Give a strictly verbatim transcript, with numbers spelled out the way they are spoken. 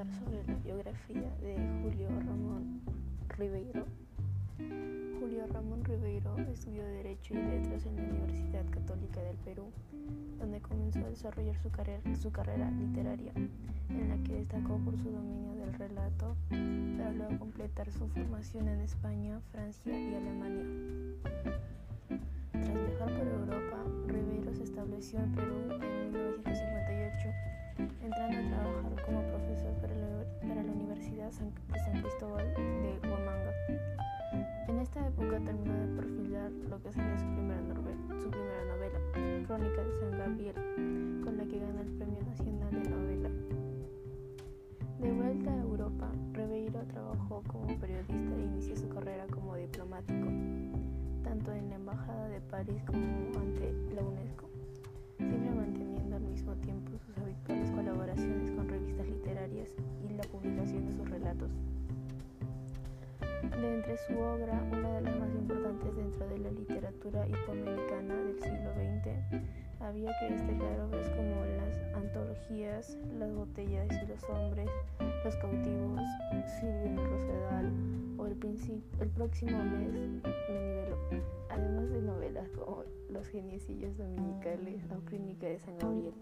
hablar sobre la biografía de Julio Ramón Ribeyro. Julio Ramón Ribeyro estudió Derecho y Letras en la Universidad Católica del Perú, donde comenzó a desarrollar su, carrer, su carrera literaria, en la que destacó por su dominio del relato, para luego completar su formación en España, Francia y Alemania. Tras viajar por Europa, Ribeyro se estableció en Perú en mil novecientos cincuenta y ocho, entrando a trabajar como profesor para la, para la Universidad de San Cristóbal de Huamanga. En esta época terminó de perfilar lo que sería su primera, novela, su primera novela, Crónica de San Gabriel, con la que ganó el Premio Nacional de Novela. De vuelta a Europa, Ribeyro trabajó como periodista e inició su carrera como diplomático, tanto en la Embajada de París como ante la UNESCO, siempre manteniendo al mismo tiempo sus habituales colaboraciones con revistas literarias y la publicación de sus relatos. De entre su obra, una de las más importantes dentro de la literatura hispanoamericana del siglo veinte, había que destacar obras como Las Antologías, Las Botellas y los Hombres, Los Cautivos, Silvio en el Rosedal o el, princip- el próximo mes me niveló, además de novelas como Los Geniecillos Dominicales o Crónica de San Gabriel.